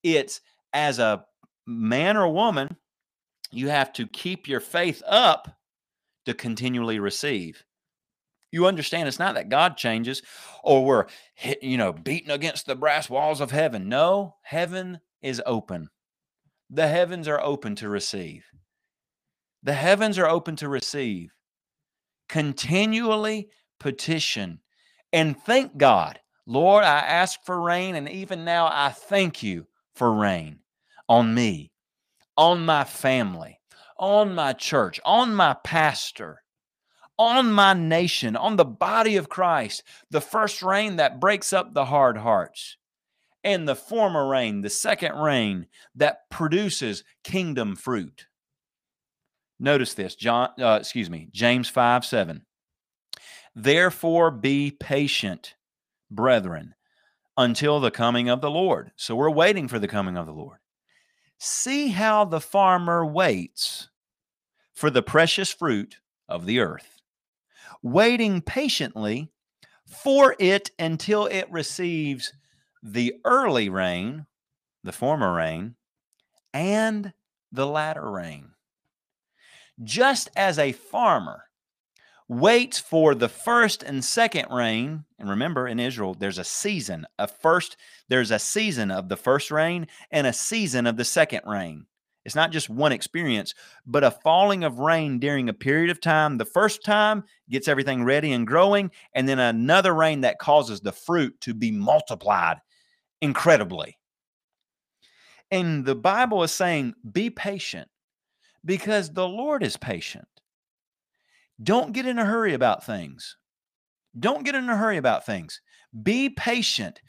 It's as a man or woman, you have to keep your faith up to continually receive. You understand it's not that God changes or we're beaten against the brass walls of heaven. No, heaven is open. The heavens are open to receive. The heavens are open to receive. Continually petition and thank God. Lord, I ask for rain, and even now I thank you for rain on me, on my family, on my church, on my pastor, on my nation, on the body of Christ, the first rain that breaks up the hard hearts, and the former rain, the second rain that produces kingdom fruit. Notice this, James 5:7. Therefore be patient, brethren, until the coming of the Lord. So we're waiting for the coming of the Lord. See how the farmer waits for the precious fruit of the earth, waiting patiently for it until it receives the early rain, the former rain, and the latter rain. Just as a farmer waits for the first and second rain, and remember in Israel, there's a season of the first rain and a season of the second rain. It's not just one experience, but a falling of rain during a period of time. The first time gets everything ready and growing, and then another rain that causes the fruit to be multiplied incredibly. And the Bible is saying, be patient because the Lord is patient. Don't get in a hurry about things. Don't get in a hurry about things. Be patient.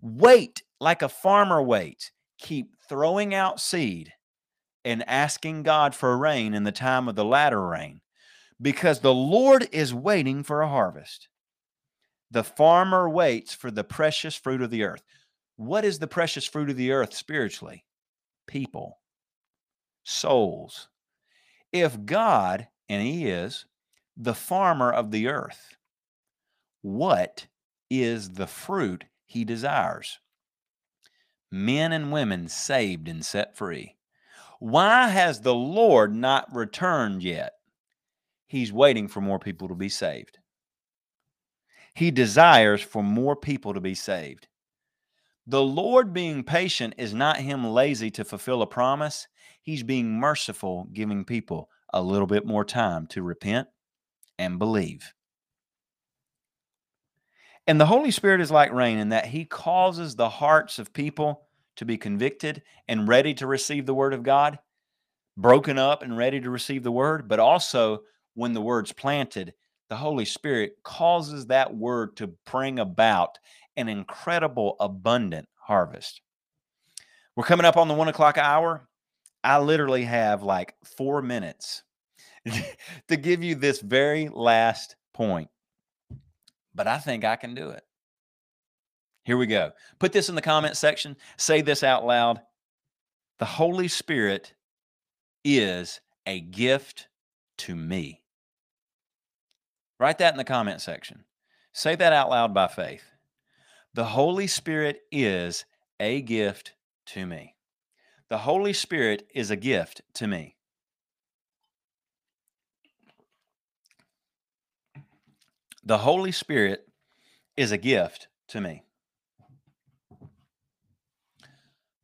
Wait like a farmer waits. Keep throwing out seed and asking God for rain in the time of the latter rain, because the Lord is waiting for a harvest. The farmer waits for the precious fruit of the earth. What is the precious fruit of the earth spiritually? People, souls. If God, and He is, the farmer of the earth, what is the fruit He desires? Men and women saved and set free. Why has the Lord not returned yet? He's waiting for more people to be saved. He desires for more people to be saved. The Lord being patient is not Him lazy to fulfill a promise. He's being merciful, giving people a little bit more time to repent and believe. And the Holy Spirit is like rain in that He causes the hearts of people to be convicted and ready to receive the Word of God, broken up and ready to receive the Word. But also when the Word's planted, the Holy Spirit causes that Word to bring about an incredible, abundant harvest. We're coming up on the 1 o'clock hour. I literally have like 4 minutes to give you this very last point, but I think I can do it. Here we go. Put this in the comment section. Say this out loud. The Holy Spirit is a gift to me. Write that in the comment section. Say that out loud by faith. The Holy Spirit is a gift to me. The Holy Spirit is a gift to me. The Holy Spirit is a gift to me.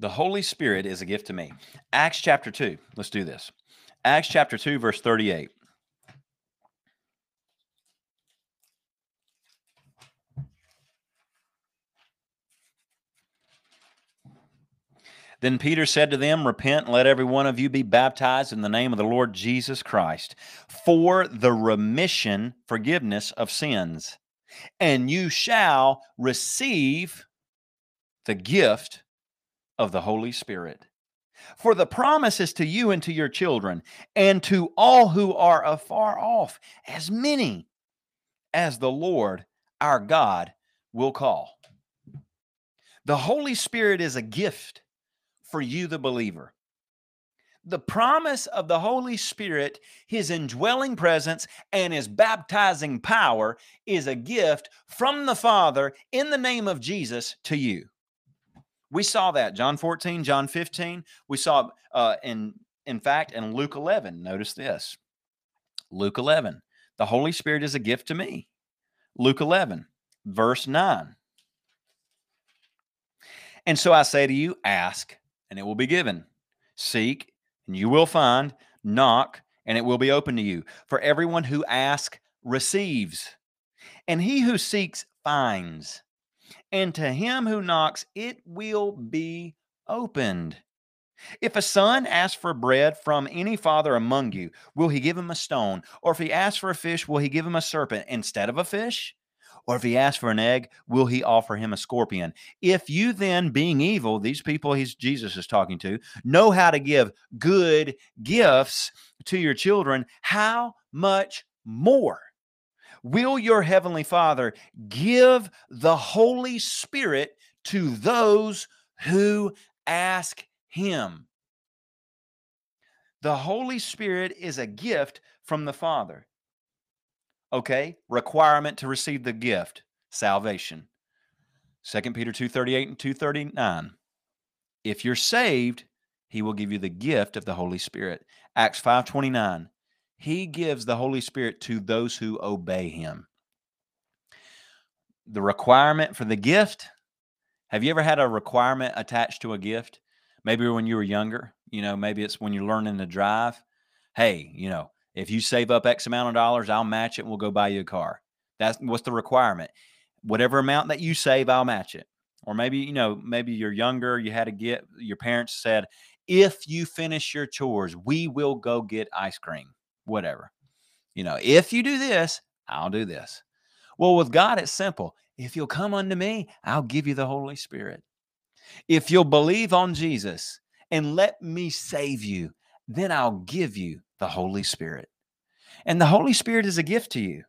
The Holy Spirit is a gift to me. Acts chapter 2. Let's do this. Acts chapter 2, verse 38. Then Peter said to them, repent and let every one of you be baptized in the name of the Lord Jesus Christ for the forgiveness of sins, and you shall receive the gift of the Holy Spirit. For the promise is to you and to your children and to all who are afar off, as many as the Lord our God will call. The Holy Spirit is a gift for you, the believer. The promise of the Holy Spirit, His indwelling presence, and His baptizing power is a gift from the Father in the name of Jesus to you. We saw that, John 14, John 15. We saw, in fact, in Luke 11. Notice this. Luke 11. The Holy Spirit is a gift to me. Luke 11, verse 9. And so I say to you, ask, and it will be given. Seek, and you will find. Knock, and it will be open to you. For everyone who asks receives. And he who seeks finds. And to him who knocks, it will be opened. If a son asks for bread from any father among you, will he give him a stone? Or if he asks for a fish, will he give him a serpent instead of a fish? Or if he asks for an egg, will he offer him a scorpion? If you then, being evil, these people Jesus is talking to, know how to give good gifts to your children, how much more will your heavenly Father give the Holy Spirit to those who ask Him? The Holy Spirit is a gift from the Father. Okay, requirement to receive the gift, salvation. 2 Peter 2:38 and 2:39. If you're saved, He will give you the gift of the Holy Spirit. Acts 5:29. He gives the Holy Spirit to those who obey Him. The requirement for the gift. Have you ever had a requirement attached to a gift? Maybe when you were younger, you know, maybe it's when you're learning to drive. Hey, you know, if you save up X amount of dollars, I'll match it and we'll go buy you a car. That's what's the requirement. Whatever amount that you save, I'll match it. Or maybe, you know, maybe you're younger, you had to get, your parents said, if you finish your chores, we will go get ice cream, whatever. You know, if you do this, I'll do this. Well, with God, it's simple. If you'll come unto me, I'll give you the Holy Spirit. If you'll believe on Jesus and let me save you, then I'll give you the Holy Spirit. And the Holy Spirit is a gift to you.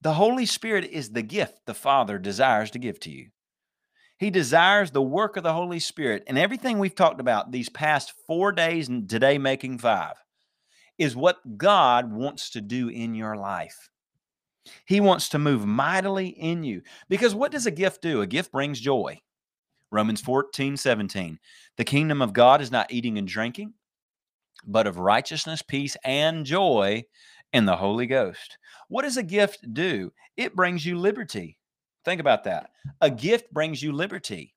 The Holy Spirit is the gift the Father desires to give to you. He desires the work of the Holy Spirit. And everything we've talked about these past 4 days and today making 5 is what God wants to do in your life. He wants to move mightily in you. Because what does a gift do? A gift brings joy. Romans 14:17. The kingdom of God is not eating and drinking, but of righteousness, peace, and joy in the Holy Ghost. What does a gift do? It brings you liberty. Think about that. A gift brings you liberty.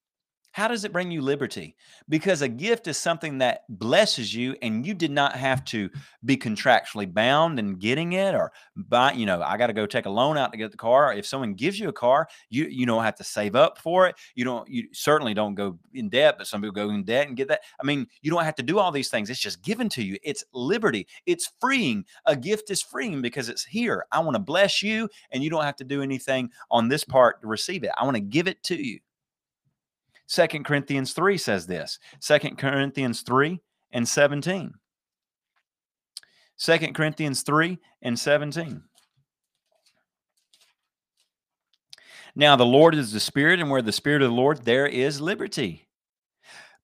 How does it bring you liberty? Because a gift is something that blesses you, and you did not have to be contractually bound in getting it, or buy, you know, I got to go take a loan out to get the car. Or if someone gives you a car, you don't have to save up for it. You certainly don't go in debt, but some people go in debt and get that. I mean, you don't have to do all these things. It's just given to you. It's liberty. It's freeing. A gift is freeing because it's here. I want to bless you, and you don't have to do anything on this part to receive it. I want to give it to you. 2 Corinthians 3 says this, 2 Corinthians 3 and 17. 2 Corinthians 3 and 17. Now the Lord is the Spirit, and where the Spirit of the Lord, there is liberty.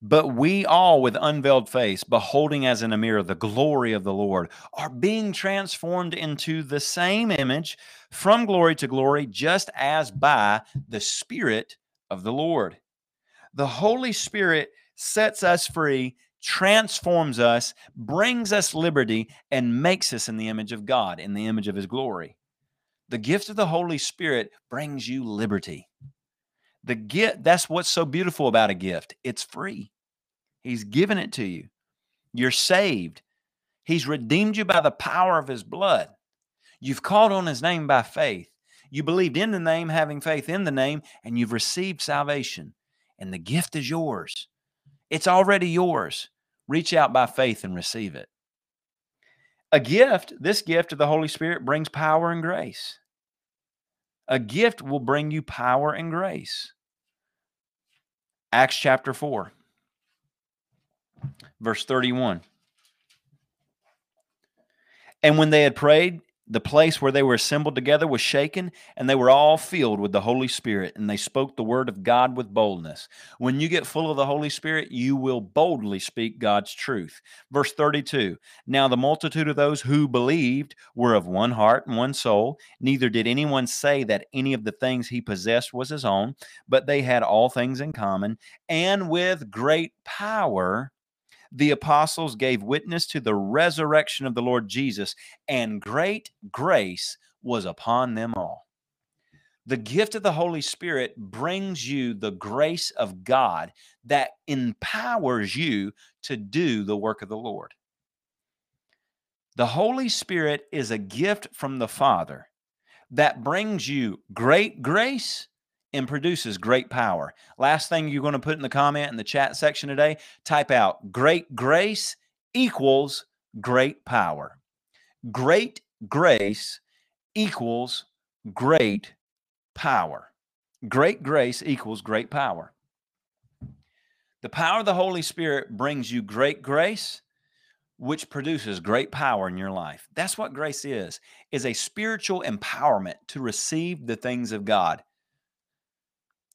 But we all, with unveiled face, beholding as in a mirror the glory of the Lord, are being transformed into the same image from glory to glory, just as by the Spirit of the Lord. The Holy Spirit sets us free, transforms us, brings us liberty, and makes us in the image of God, in the image of His glory. The gift of the Holy Spirit brings you liberty. The gift, that's what's so beautiful about a gift. It's free. He's given it to you. You're saved. He's redeemed you by the power of His blood. You've called on His name by faith. You believed in the name, having faith in the name, and you've received salvation. And the gift is yours. It's already yours. Reach out by faith and receive it. A gift, this gift of the Holy Spirit brings power and grace. A gift will bring you power and grace. Acts chapter 4, verse 31. And when they had prayed, the place where they were assembled together was shaken, and they were all filled with the Holy Spirit, and they spoke the word of God with boldness. When you get full of the Holy Spirit, you will boldly speak God's truth. Verse 32, now the multitude of those who believed were of one heart and one soul. Neither did anyone say that any of the things he possessed was his own, but they had all things in common. And with great power the apostles gave witness to the resurrection of the Lord Jesus, and great grace was upon them all. The gift of the Holy Spirit brings you the grace of God that empowers you to do the work of the Lord. The Holy Spirit is a gift from the Father that brings you great grace and produces great power. Last thing you're going to put in the comment in the chat section today, type out great grace equals great power. Great grace equals great power. Great grace equals great power. The power of the Holy Spirit brings you great grace, which produces great power in your life. That's what grace is a spiritual empowerment to receive the things of God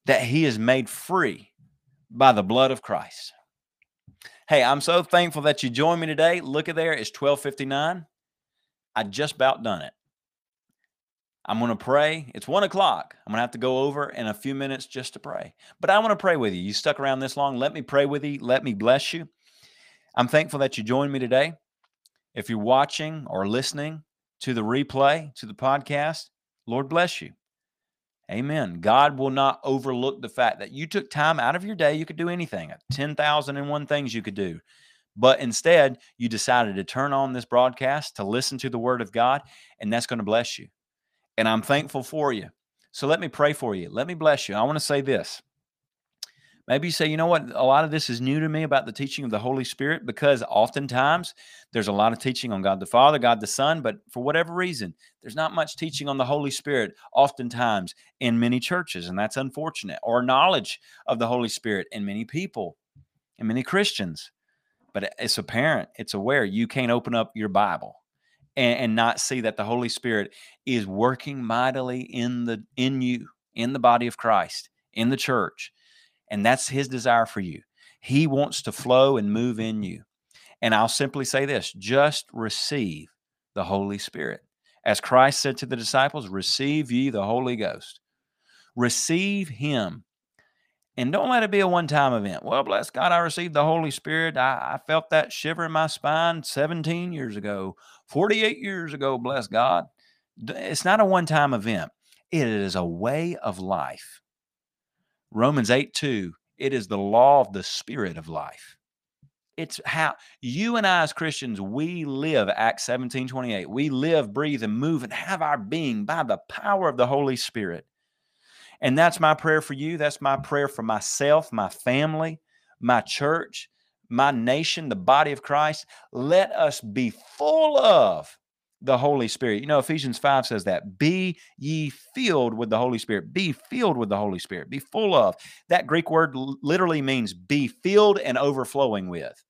that He is made free by the blood of Christ. Hey, I'm so thankful that you joined me today. Look at there, it's 12:59. I just about done it. I'm going to pray. It's 1 o'clock. I'm going to have to go over in a few minutes just to pray. But I want to pray with you. You stuck around this long. Let me pray with you. Let me bless you. I'm thankful that you joined me today. If you're watching or listening to the replay, to the podcast, Lord bless you. Amen. God will not overlook the fact that you took time out of your day. You could do anything, 10,001 things you could do. But instead, you decided to turn on this broadcast to listen to the Word of God, and that's going to bless you. And I'm thankful for you. So let me pray for you. Let me bless you. I want to say this. Maybe you say, you know what, a lot of this is new to me about the teaching of the Holy Spirit, because oftentimes there's a lot of teaching on God the Father, God the Son, but for whatever reason, there's not much teaching on the Holy Spirit oftentimes in many churches, and that's unfortunate, or knowledge of the Holy Spirit in many people, in many Christians. But it's apparent, it's aware. You can't open up your Bible and not see that the Holy Spirit is working mightily in you, in the body of Christ, in the church. And that's his desire for you. He wants to flow and move in you. And I'll simply say this, just receive the Holy Spirit. As Christ said to the disciples, receive ye the Holy Ghost. Receive him. And don't let it be a one-time event. Well, bless God, I received the Holy Spirit. I felt that shiver in my spine 17 years ago, 48 years ago, bless God. It's not a one-time event. It is a way of life. Romans 8:2, it is the law of the Spirit of life. It's how you and I as Christians, we live, Acts 17:28. We live, breathe, and move, and have our being by the power of the Holy Spirit. And that's my prayer for you. That's my prayer for myself, my family, my church, my nation, the body of Christ. Let us be full of the Holy Spirit. You know, Ephesians 5 says that. Be ye filled with the Holy Spirit. Be filled with the Holy Spirit. Be full of. That Greek word literally means be filled and overflowing with.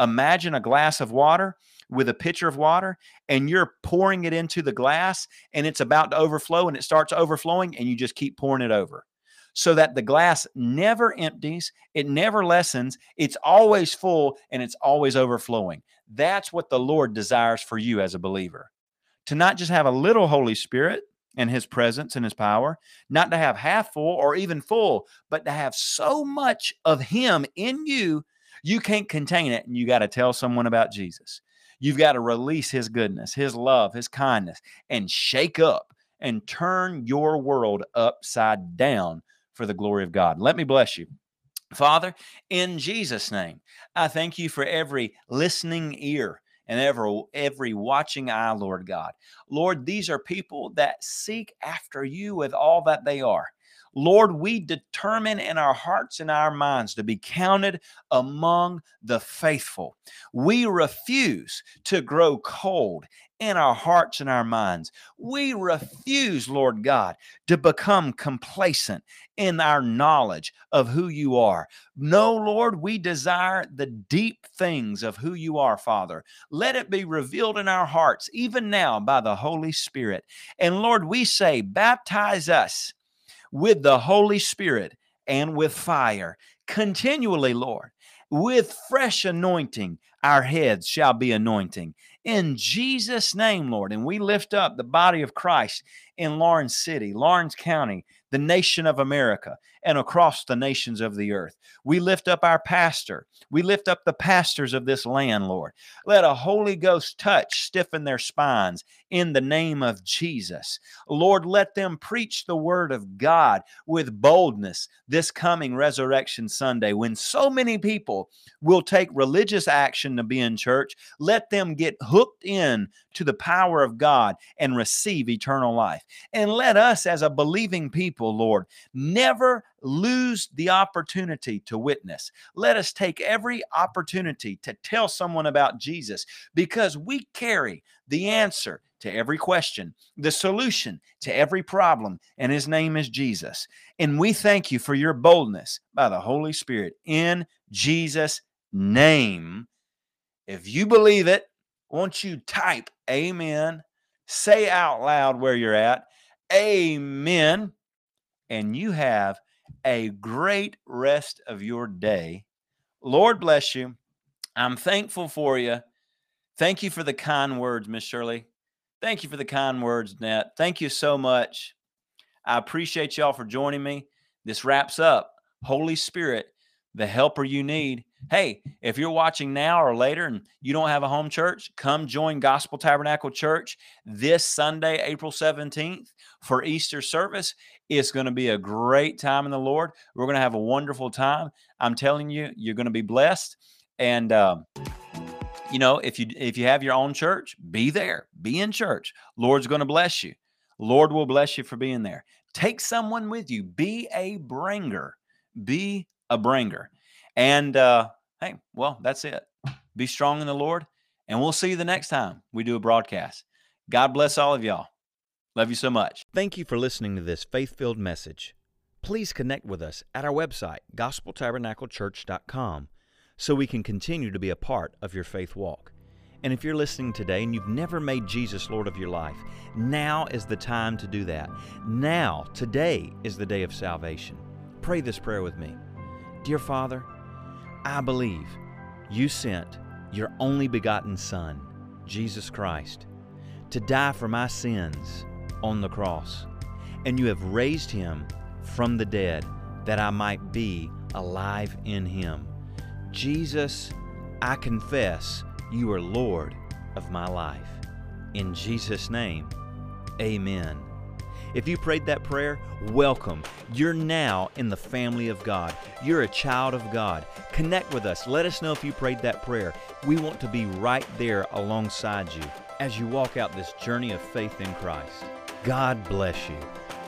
Imagine a glass of water with a pitcher of water, and you're pouring it into the glass, and it's about to overflow, and it starts overflowing, and you just keep pouring it over so that the glass never empties. It never lessens. It's always full, and it's always overflowing. That's what the Lord desires for you as a believer, to not just have a little Holy Spirit and his presence and his power, not to have half full or even full, but to have so much of him in you, you can't contain it, and you got to tell someone about Jesus. You've got to release his goodness, his love, his kindness, and shake up and turn your world upside down for the glory of God. Let me bless you. Father, in Jesus' name, I thank you for every listening ear and every watching eye, Lord God. Lord, these are people that seek after you with all that they are. Lord, we determine in our hearts and our minds to be counted among the faithful. We refuse to grow cold in our hearts and our minds. We refuse, Lord God, to become complacent in our knowledge of who you are. No, Lord, we desire the deep things of who you are, Father. Let it be revealed in our hearts, even now, by the Holy Spirit. And Lord, we say, baptize us with the Holy Spirit and with fire. Continually, Lord, with fresh anointing, our heads shall be anointing. In Jesus' name, Lord, and we lift up the body of Christ in Laurens City, Laurens County, the nation of America, and across the nations of the earth. We lift up our pastor. We lift up the pastors of this land, Lord. Let a Holy Ghost touch stiffen their spines in the name of Jesus. Lord, let them preach the word of God with boldness this coming Resurrection Sunday, when so many people will take religious action to be in church. Let them get hooked in to the power of God and receive eternal life. And let us, as a believing people, Lord, never lose the opportunity to witness. Let us take every opportunity to tell someone about Jesus, because we carry the answer to every question, the solution to every problem, and his name is Jesus. And we thank you for your boldness by the Holy Spirit in Jesus' name. If you believe it, won't you type amen, say out loud where you're at, amen, and you have a great rest of your day. Lord bless you. I'm thankful for you. Thank you for the kind words, Miss Shirley. Thank you for the kind words, Nat. Thank you so much. I appreciate y'all for joining me. This wraps up Holy Spirit the helper you need. Hey, if you're watching now or later and you don't have a home church, come join Gospel Tabernacle Church this Sunday, April 17th for Easter service. It's going to be a great time in the Lord. We're going to have a wonderful time. I'm telling you, you're going to be blessed. And, you know, if you have your own church, be there, be in church. Lord's going to bless you. Lord will bless you for being there. Take someone with you. Be a bringer. Be a bringer. And, hey, well, that's it. Be strong in the Lord, and we'll see you the next time we do a broadcast. God bless all of y'all. Love you so much. Thank you for listening to this faith-filled message. Please connect with us at our website, gospeltabernaclechurch.com, so we can continue to be a part of your faith walk. And if you're listening today and you've never made Jesus Lord of your life, now is the time to do that. Now, today is the day of salvation. Pray this prayer with me. Dear Father, I believe you sent your only begotten Son, Jesus Christ, to die for my sins on the cross, and you have raised him from the dead that I might be alive in him. Jesus, I confess you are Lord of my life. In Jesus' name, amen. If you prayed that prayer, welcome. You're now in the family of God. You're a child of God. Connect with us. Let us know if you prayed that prayer. We want to be right there alongside you as you walk out this journey of faith in Christ. God bless you.